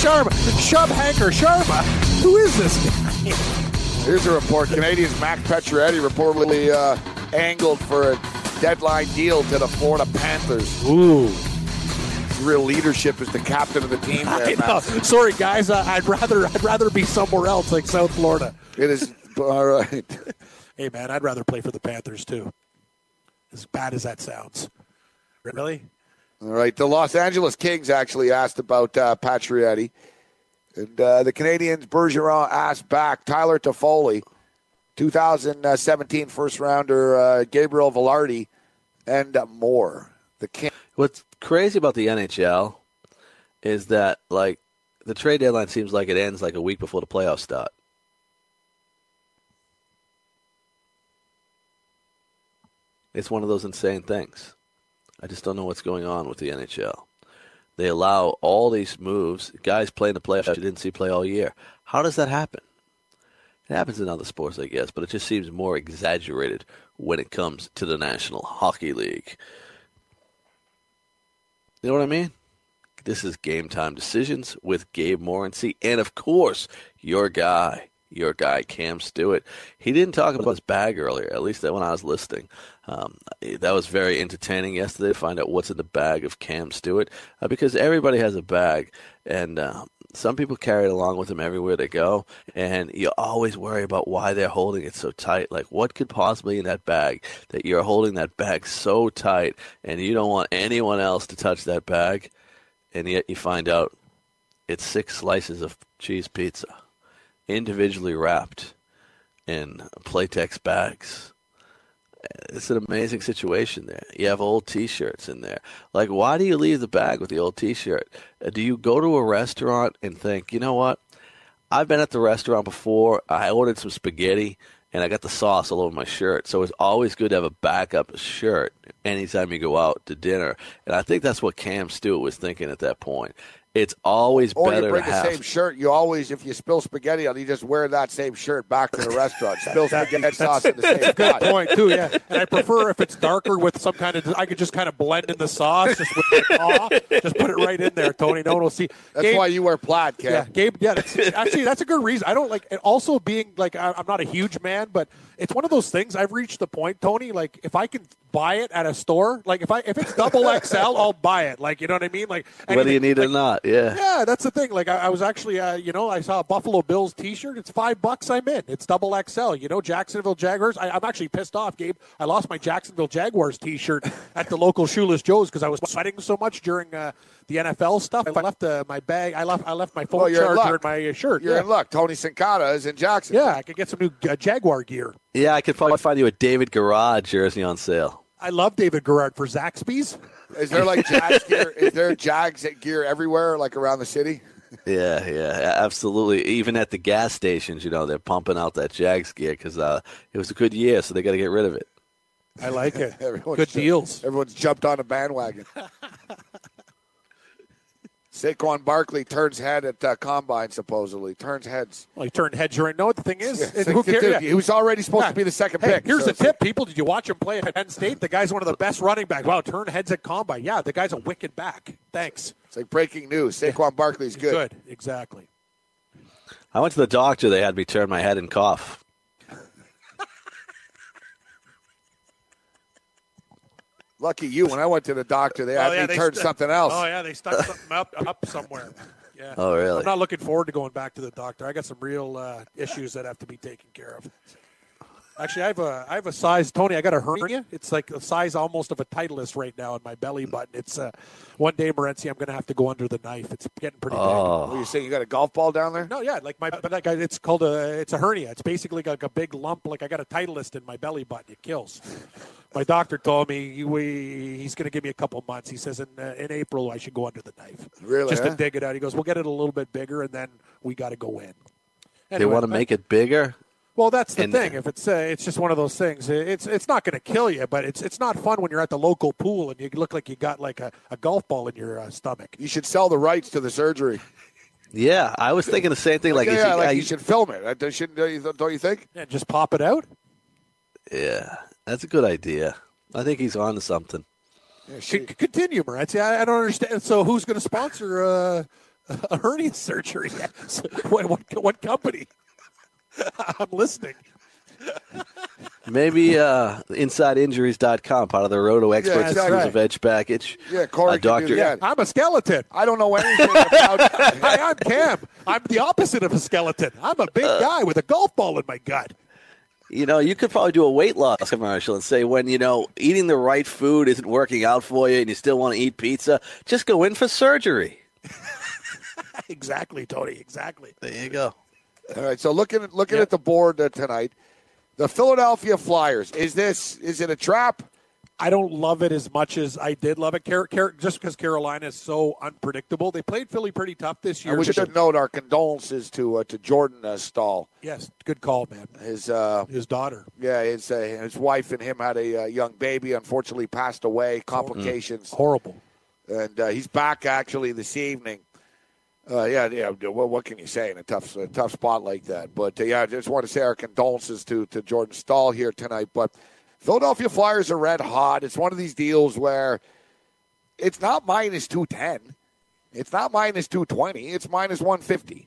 Sharma, Shubhankar Sharma. Who is this guy? Here's a report. Canadians Mac Pacioretty reportedly uh, angled for a deadline deal to the Florida Panthers. Ooh. His real leadership is the captain of the team there, Matt. Sorry, guys. Uh, I'd rather I'd rather be somewhere else, like South Florida. It is all right. Hey, man, I'd rather play for the Panthers, too. As bad as that sounds. Really? All right, the Los Angeles Kings actually asked about uh, Pacioretty. And uh, the Canadians, Bergeron, asked back. Tyler Toffoli, two thousand seventeen first-rounder, uh, Gabriel Velarde, and uh, more. The King- What's crazy about the N H L is that, like, the trade deadline seems like it ends like a week before the playoffs start. It's one of those insane things. I just don't know what's going on with the N H L. They allow all these moves. Guys play in the playoffs you didn't see play all year. How does that happen? It happens in other sports, I guess, but it just seems more exaggerated when it comes to the National Hockey League. You know what I mean? This is Game Time Decisions with Gabe Morency and, of course, your guy. Your guy, Cam Stewart. He didn't talk about his bag earlier, at least that when I was listening. Um, that was very entertaining yesterday to find out what's in the bag of Cam Stewart uh, because everybody has a bag, and uh, some people carry it along with them everywhere they go, and you always worry about why they're holding it so tight. Like, what could possibly be in that bag that you're holding that bag so tight and you don't want anyone else to touch that bag, and yet you find out it's six slices of cheese pizza. Individually wrapped in Playtex bags. It's an amazing situation there. You have old T-shirts in there. Like, why do you leave the bag with the old T-shirt? Do you go to a restaurant and think, you know what? I've been at the restaurant before. I ordered some spaghetti, and I got the sauce all over my shirt. So it's always good to have a backup shirt anytime you go out to dinner. And I think that's what Cam Stewart was thinking at that point. It's always or better to have. Or you bring the same shirt. You always, if you spill spaghetti on, you just wear that same shirt back to the restaurant. Spill spaghetti that, sauce in the same That's a good pot. Point, too, yeah. And I prefer if it's darker with some kind of, I could just kind of blend in the sauce just with my paw. Just put it right in there, Tony. No one will see. That's Gabe, why you wear plaid, Ken. Yeah, Gabe, yeah, that's, actually, that's a good reason. I don't like, and also being, like, I'm not a huge man, but it's one of those things. I've reached the point, Tony, like, if I can buy it at a store, like, if I if it's double X L, I'll buy it. Like, you know what I mean? Like, anything, whether you need like, it or not. Yeah, yeah, that's the thing. Like, I, I was actually, uh, you know, I saw a Buffalo Bills T-shirt. It's five bucks. I'm in. It's double X L. You know, Jacksonville Jaguars. I, I'm actually pissed off, Gabe. I lost my Jacksonville Jaguars T-shirt at the local Shoeless Joe's because I was sweating so much during uh, the N F L stuff. I left uh, my bag. I left. I left my phone well, charger in my uh, shirt. You're yeah. in luck. Tony Sincotta is in Jacksonville. Yeah, I could get some new uh, Jaguar gear. Yeah, I could probably find you a David Garrard jersey on sale. I love David Garrard for Zaxby's. Is there like Jags gear? Is there Jags gear everywhere, like around the city? Yeah, yeah, absolutely. Even at the gas stations, you know, they're pumping out that Jags gear because uh, it was a good year, so they got to get rid of it. I like it. Good deals. Everyone's jumped on a bandwagon. Saquon Barkley turns head at uh, Combine, supposedly. Turns heads. Well, he turned heads. You already know what the thing is. Yeah, it, who cares? Dude, yeah. He was already supposed yeah. to be the second hey, pick. Here's so, a tip, people. Did you watch him play at Penn State? The guy's one of the best running backs. Wow, turn heads at Combine. Yeah, the guy's a wicked back. Thanks. It's like breaking news. Saquon yeah. Barkley's good. Good, exactly. I went to the doctor. They had me turn my head and cough. Lucky you. When I went to the doctor, they, oh, yeah, they turned st- something else. Oh, yeah, they stuck something up, up somewhere. Yeah. Oh, really? I'm not looking forward to going back to the doctor. I got some real uh, issues that have to be taken care of. Actually, I have a I have a size, Tony, I got a hernia. It's like the size almost of a Titleist right now in my belly button. It's uh, one day, Morency, I'm going to have to go under the knife. It's getting pretty big. Oh. Well, you're saying you got a golf ball down there? No, yeah, like my, but like I, it's called a, it's a hernia. It's basically like a big lump. Like I got a Titleist in my belly button. It kills. My doctor told me we, he's going to give me a couple months. He says in uh, in April I should go under the knife. Really? Just huh? to dig it out. He goes, we'll get it a little bit bigger, and then we got to go in. Anyway, they want to make it bigger? Well, that's the and, thing. If it's uh, it's just one of those things. It's it's not going to kill you, but it's it's not fun when you're at the local pool and you look like you got like a, a golf ball in your uh, stomach. You should sell the rights to the surgery. Yeah, I was thinking the same thing. Like, like, yeah, you, like I, you should film it. They shouldn't, don't you think? And just pop it out. Yeah, that's a good idea. I think he's on to something. Yeah, she, Continue, Morency. I, I don't understand. So who's going to sponsor uh, a hernia surgery? what, what what company? I'm listening. Maybe uh, inside injuries dot com, part of the Roto Experts, yeah, exclusive right. edge package. Yeah, Corey, uh, doctor. Yeah, I'm a skeleton. I don't know anything about I, I'm Cam. I'm the opposite of a skeleton. I'm a big uh, guy with a golf ball in my gut. You know, you could probably do a weight loss commercial and say when, you know, eating the right food isn't working out for you and you still want to eat pizza, just go in for surgery. Exactly, Tony. Exactly. There you go. All right, so looking at, looking yep. at the board uh, tonight, the Philadelphia Flyers, is this is it a trap? I don't love it as much as I did love it, Car- Car- just because Carolina is so unpredictable. They played Philly pretty tough this year. We should note our condolences to uh, to Jordan uh, Staal. Yes, good call, man. His uh, his daughter. Yeah, his, uh, his wife and him had a uh, young baby, unfortunately passed away, complications. Mm-hmm. Horrible. And uh, he's back, actually, this evening. Uh, yeah, yeah. Well, what can you say in a tough, a tough spot like that? But uh, yeah, I just want to say our condolences to to Jordan Staal here tonight. But Philadelphia Flyers are red hot. It's one of these deals where it's not minus two ten, it's not minus two twenty, it's minus one fifty.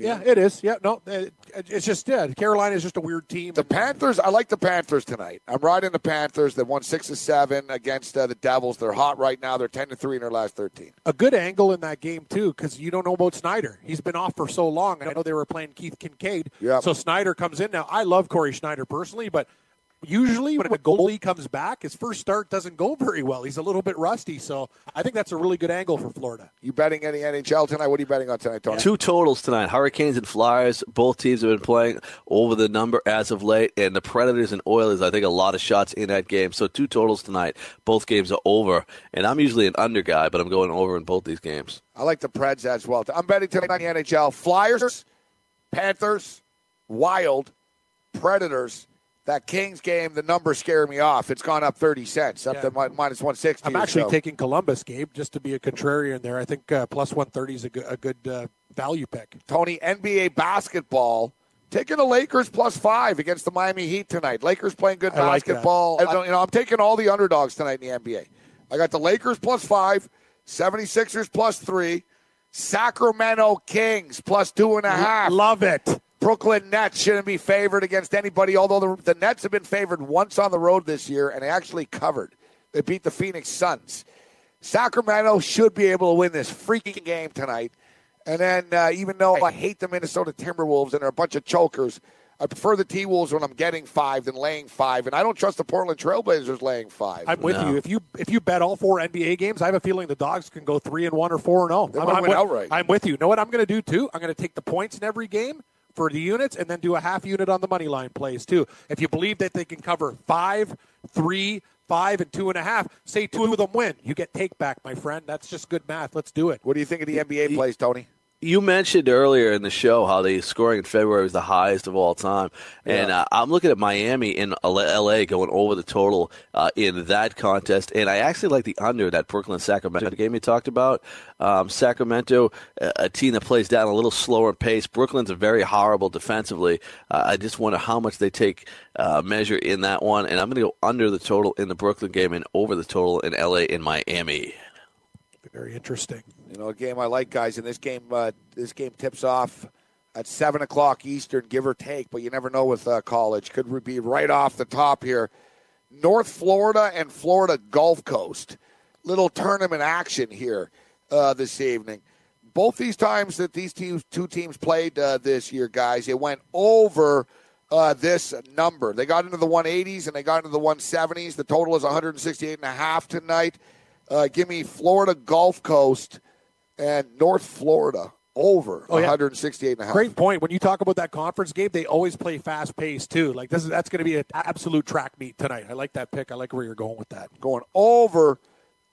Yeah, know? It is. Yeah, no, it, it's just yeah. Carolina is just a weird team. The Panthers. I like the Panthers tonight. I'm riding the Panthers. They won six of seven against uh, the Devils. They're hot right now. They're ten to three in their last thirteen. A good angle in that game too, because you don't know about Snyder. He's been off for so long. I know they were playing Keith Kincaid. Yep. So Snyder comes in now. I love Corey Schneider personally, but usually when a goalie comes back, his first start doesn't go very well. He's a little bit rusty, so I think that's a really good angle for Florida. You betting any N H L tonight? What are you betting on tonight, Tony? Two totals tonight, Hurricanes and Flyers. Both teams have been playing over the number as of late, and the Predators and Oilers, I think a lot of shots in that game. So two totals tonight. Both games are over, and I'm usually an under guy, but I'm going over in both these games. I like the Preds as well. I'm betting tonight on the N H L. Flyers, Panthers, Wild, Predators. That Kings game, the numbers scare me off. It's gone up thirty cents, up yeah. to minus one sixty. I'm actually so. taking Columbus, Gabe, just to be a contrarian there. I think uh, plus one thirty is a good, a good uh, value pick. Tony, N B A basketball, taking the Lakers plus five against the Miami Heat tonight. Lakers playing good I basketball. Like I, you know, I'm taking all the underdogs tonight in the N B A. I got the Lakers plus five, seventy-sixers plus three, Sacramento Kings plus two and a half. Love it. Brooklyn Nets shouldn't be favored against anybody, although the, the Nets have been favored once on the road this year, and they actually covered. They beat the Phoenix Suns. Sacramento should be able to win this freaking game tonight. And then uh, even though I hate the Minnesota Timberwolves and they're a bunch of chokers, I prefer the T-Wolves when I'm getting five than laying five, and I don't trust the Portland Trailblazers laying five. I'm with no. you. If you if you bet all four N B A games, I have a feeling the Dogs can go three and one or four and oh. They I'm, I'm, win with, outright. I'm with you. Know what I'm going to do, too? I'm going to take the points in every game for the units, and then do a half unit on the money line plays, too. If you believe that they can cover five, three, five, and two and a half, say two of them win. You get take back, my friend. That's just good math. Let's do it. What do you think of the N B A plays, Tony? You mentioned earlier in the show how the scoring in February was the highest of all time. And yeah. uh, I'm looking at Miami and L A going over the total uh, in that contest. And I actually like the under that Brooklyn-Sacramento game you talked about. Um, Sacramento, a, a team that plays down a little slower pace. Brooklyn's very horrible defensively. Uh, I just wonder how much they take uh, measure in that one. And I'm going to go under the total in the Brooklyn game and over the total in L A and Miami. Very interesting. You know, a game I like, guys, and this game uh, this game tips off at seven o'clock Eastern, give or take, but you never know with uh, college. Could be right off the top here. North Florida and Florida Gulf Coast. Little tournament action here uh, this evening. Both these times that these teams, two teams played uh, this year, guys, it went over uh, this number. They got into the one eighties and they got into the one seventies. The total is one sixty-eight and a half tonight. Uh, give me Florida Gulf Coast and North Florida over oh, yeah. one sixty-eight and a half. Great point. When you talk about that conference game, they always play fast paced too. Like this is that's going to be an absolute track meet tonight. I like that pick. I like where you're going with that. Going over.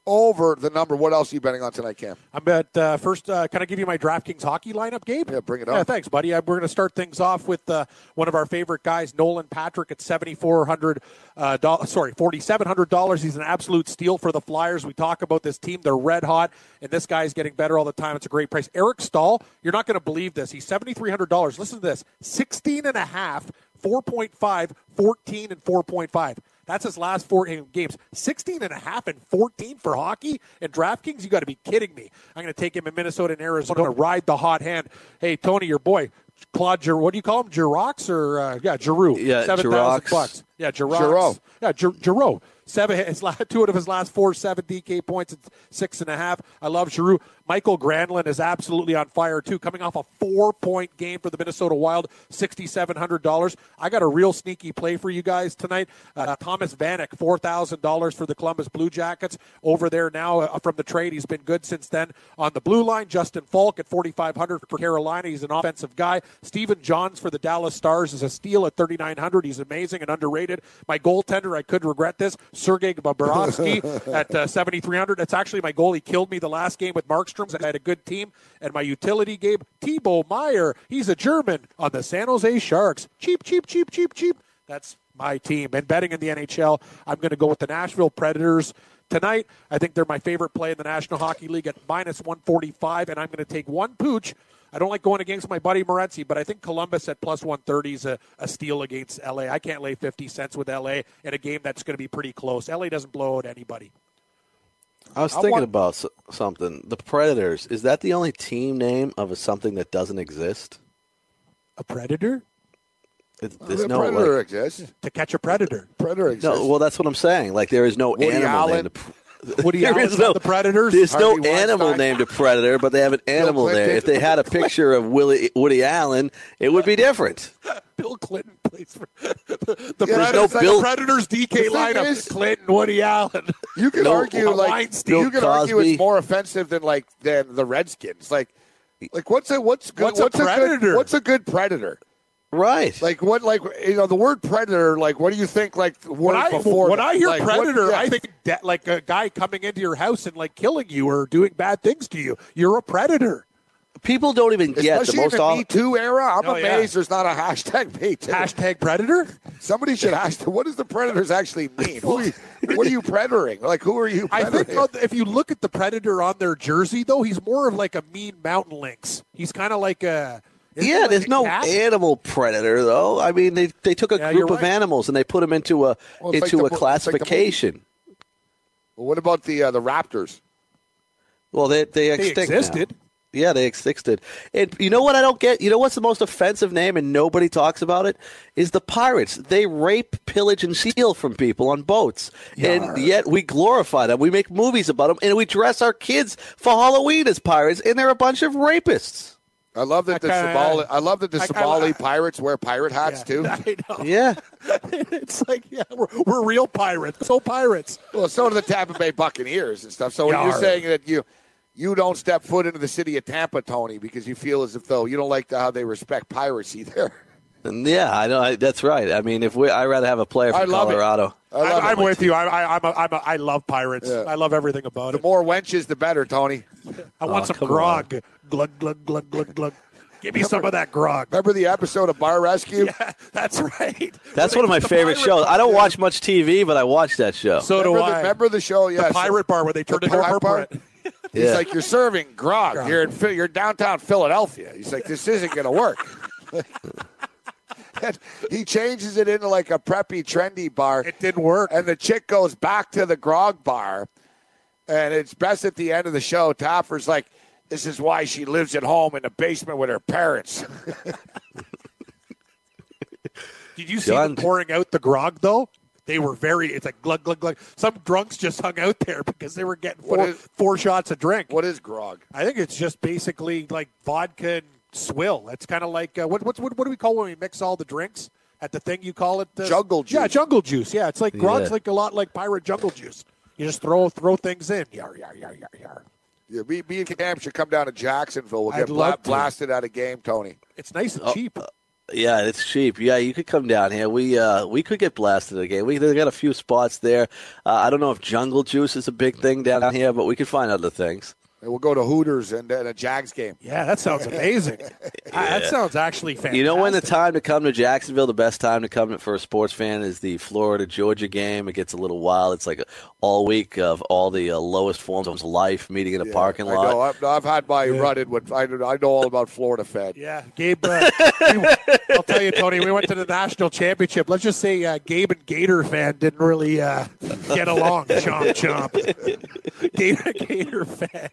Over the number. What else are you betting on tonight, Cam? I bet uh, first, uh, can I give you my DraftKings hockey lineup, Gabe? Yeah, bring it on. Yeah, thanks, buddy. I, we're going to start things off with uh, one of our favorite guys, Nolan Patrick, at seventy-four hundred dollars. Uh, do- sorry, forty-seven hundred dollars. He's an absolute steal for the Flyers. We talk about this team. They're red hot, and this guy's getting better all the time. It's a great price. Eric Stahl, you're not going to believe this. He's seventy-three hundred dollars. Listen to this, sixteen and a half, four point five, fourteen, and four point five. That's his last four games. sixteen and a half and fourteen for hockey and DraftKings? You got to be kidding me. I'm going to take him in Minnesota and Arizona. I'm going to ride the hot hand. Hey, Tony, your boy, Claude Giroux. What do you call him? Giroux or, uh, yeah, Giroux. Yeah, seven thousand bucks. Yeah, Giroux. Giroux. Yeah, Giroux. Seven, his last, two out of his last four, seven D K points and six and a half. I love Giroux. Michael Granlund is absolutely on fire, too, coming off a four-point game for the Minnesota Wild, sixty-seven hundred dollars. I got a real sneaky play for you guys tonight. Uh, Thomas Vanek, four thousand dollars for the Columbus Blue Jackets. Over there now uh, from the trade, he's been good since then. On the blue line, Justin Falk at forty-five hundred dollars for Carolina. He's an offensive guy. Steven Johns for the Dallas Stars is a steal at thirty-nine hundred dollars. He's amazing and underrated. My goaltender, I could regret this, Sergei Bobrovsky at uh, seventy-three hundred dollars. That's actually my goalie killed me the last game with Markstrom's. I had a good team. And my utility game, Thibaut Meyer. He's a German on the San Jose Sharks. Cheap, cheap, cheap, cheap, cheap. That's my team. And betting in the N H L, I'm going to go with the Nashville Predators tonight. I think they're my favorite play in the National Hockey League at minus one forty-five, and I'm going to take one pooch. I don't like going against my buddy Morency, but I think Columbus at plus one thirty is a, a steal against L A. I can't lay fifty cents with L A in a game that's going to be pretty close. L A doesn't blow out anybody. I was I thinking want... about something. The Predators, is that the only team name of a, something that doesn't exist? A Predator? It's, there's the no Predator like, exists. To catch a Predator. Predator exists. No, well, that's what I'm saying. Like, there is no Woody animal Allen. Named a Woody Allen is no, the Predators. There's Harvey no animal Weinstein. Named a Predator, but they have an animal there. If they had a picture of Willie, Woody Allen, it would be different. Bill Clinton plays for the, the, yeah, Predators, no Bill, the Predators D K lineup. Is, Clinton, Woody Allen. You can no, argue like Weinstein. You can argue it's more offensive than like than the Redskins. Like, like what's a what's good? What's, what's a Predator? A good, what's a good Predator? Right. Like, what, like, you know, the word predator, like, what do you think, like, when I, before? When I hear like, predator, what, yeah. I think, that, like, a guy coming into your house and, like, killing you or doing bad things to you. You're a predator. People don't even get Especially the most. Especially in the Me Too era, I'm oh, amazed yeah. there's not a hashtag Me Too. Hashtag predator? Somebody should ask, what does the predators actually mean? Who are you, what are you predating? Like, who are you predating? I think if you look at the predator on their jersey, though, he's more of like a mean mountain lynx. He's kind of like a... Isn't yeah, like there's no cat? Animal predator, though. I mean, they, they took a yeah, group right. of animals and they put them into a well, into like the, a classification. Like well, what about the uh, the raptors? Well, they they, they existed. Now. Yeah, they existed. And you know what I don't get? You know what's the most offensive name and nobody talks about it? Is the pirates. They rape, pillage, and steal from people on boats. Yarr. And yet we glorify them. We make movies about them. And we dress our kids for Halloween as pirates. And they're a bunch of rapists. I love that I the Sabali, I love that the Sabali pirates wear pirate hats yeah, too. I know. Yeah, it's like yeah, we're, we're real pirates. So pirates. Well, so do the Tampa Bay Buccaneers and stuff. So when you're saying that you you don't step foot into the city of Tampa, Tony, because you feel as if though you don't like the, how they respect piracy there. And yeah, I know. I, that's right. I mean, if we, I'd rather have a player from I love Colorado. It. I love I, it. I'm with you. I, I, I'm a, I'm a, I love pirates. Yeah. I love everything about the it. The more wenches, the better, Tony. I want oh, some grog. On. Glug, glug, glug, glug, glug. Give me remember, some of that grog. Remember the episode of Bar Rescue? Yeah, that's right. That's one of my favorite shows. I don't watch much T V, but I watch that show. So remember do the, I. Remember the show? Yeah, the pirate so, bar where they turned the into a pirate. He's yeah. like, you're serving grog. grog. You're in you're downtown Philadelphia. He's like, this isn't going to work. And he changes it into like a preppy, trendy bar. It didn't work. And the chick goes back to the grog bar. And it's best at the end of the show. Taffer's like, this is why she lives at home in the basement with her parents. Did you see John. Them pouring out the grog, though? They were very, it's like glug, glug, glug. Some drunks just hung out there because they were getting four, is, four shots a drink. What is grog? I think it's just basically like vodka and swill. That's kind of like, uh, what, what, what, what do we call when we mix all the drinks? At the thing you call it? The, jungle juice. Yeah, jungle juice. Yeah, it's like yeah. grog's like a lot like pirate jungle juice. You just throw throw things in. Yar, yar, yar, yar, yar. Yeah, me, me and Cam should come down to Jacksonville. We'll get bla- blasted at a game, Tony. It's nice and oh. cheap. Yeah, it's cheap. Yeah, you could come down here. We uh, we could get blasted again. We they got a few spots there. Uh, I don't know if jungle juice is a big thing down here, but we could find other things. And we'll go to Hooters and, and a Jags game. Yeah, that sounds amazing. yeah. I, that sounds actually fantastic. You know when the time to come to Jacksonville, the best time to come for a sports fan is the Florida-Georgia game. It gets a little wild. It's like all week of all the uh, lowest forms of life meeting in a yeah, parking lot. I know. I've, I've had my yeah. run in with, I, I know all about Florida Fed. Yeah, Gabe, uh, we, I'll tell you, Tony, we went to the national championship. Let's just say uh, Gabe and Gator fan didn't really uh, get along. Chomp, chomp. Gabe and Gator fan.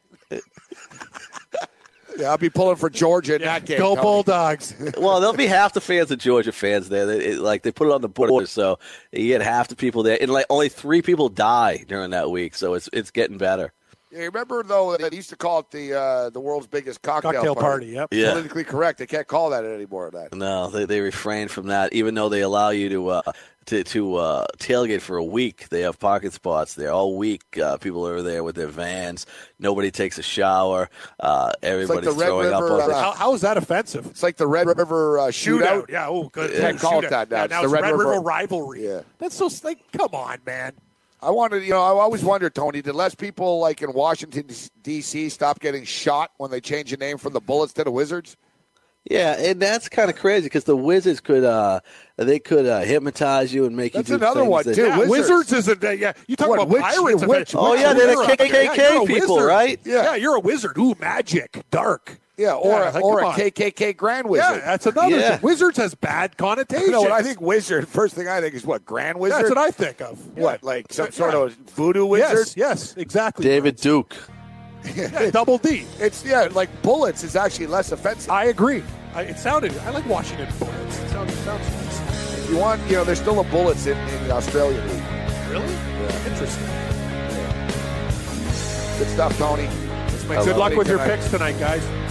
Yeah, I'll be pulling for Georgia in yeah, that game. Go Bulldogs. Well, there'll be half the fans of Georgia fans there. They, it, like, they put it on the border, so you get half the people there. And, like, only three people die during that week, so it's it's getting better. Yeah, remember, though, they used to call it the uh, the world's biggest cocktail, cocktail party. party yep. yeah. Politically correct. They can't call that anymore. That. No, they, they refrain from that, even though they allow you to uh, to, to uh, tailgate for a week. They have parking spots there all week. Uh, people are there with their vans. Nobody takes a shower. Uh, everybody's like throwing River, up. Over. Uh, how, how is that offensive? It's like the Red River uh, shootout. shootout. Yeah, oh, good. You can't call it that now. Yeah, now it's, it's the Red, Red River, River rivalry. Yeah. That's so, like, come on, man. I wanted, you know, I always wonder, Tony, did less people like in Washington, D C stop getting shot when they change the name from the Bullets to the Wizards? Yeah, and that's kind of crazy because the Wizards could, uh, they could uh, hypnotize you and make that's you do things. That's another one, that, too. Yeah, Wizards. Wizards is a, yeah, you talk what, about witch, pirates. Witch, oh, yeah, they're the K K K yeah, people, wizard. Right? Yeah. yeah, you're a wizard. Ooh, magic, dark. Yeah, or, yeah, like, or a on. K K K Grand Wizard. Yeah, that's another yeah. thing. Wizards has bad connotations. You know what I think wizard, first thing I think is what, Grand Wizard? That's what I think of. Yeah. What, like some yeah. sort of voodoo wizard? Yes, yes, exactly. David Duke. yeah, double D. It's, yeah, like bullets is actually less offensive. I agree. I, it sounded, I like Washington Bullets. It sounds, it sounds nice. If you want, you know, there's still a Bullets in, in the Australian League. Really? Yeah. Interesting. Yeah. Good stuff, Tony. Good luck with tonight. Your picks tonight, guys.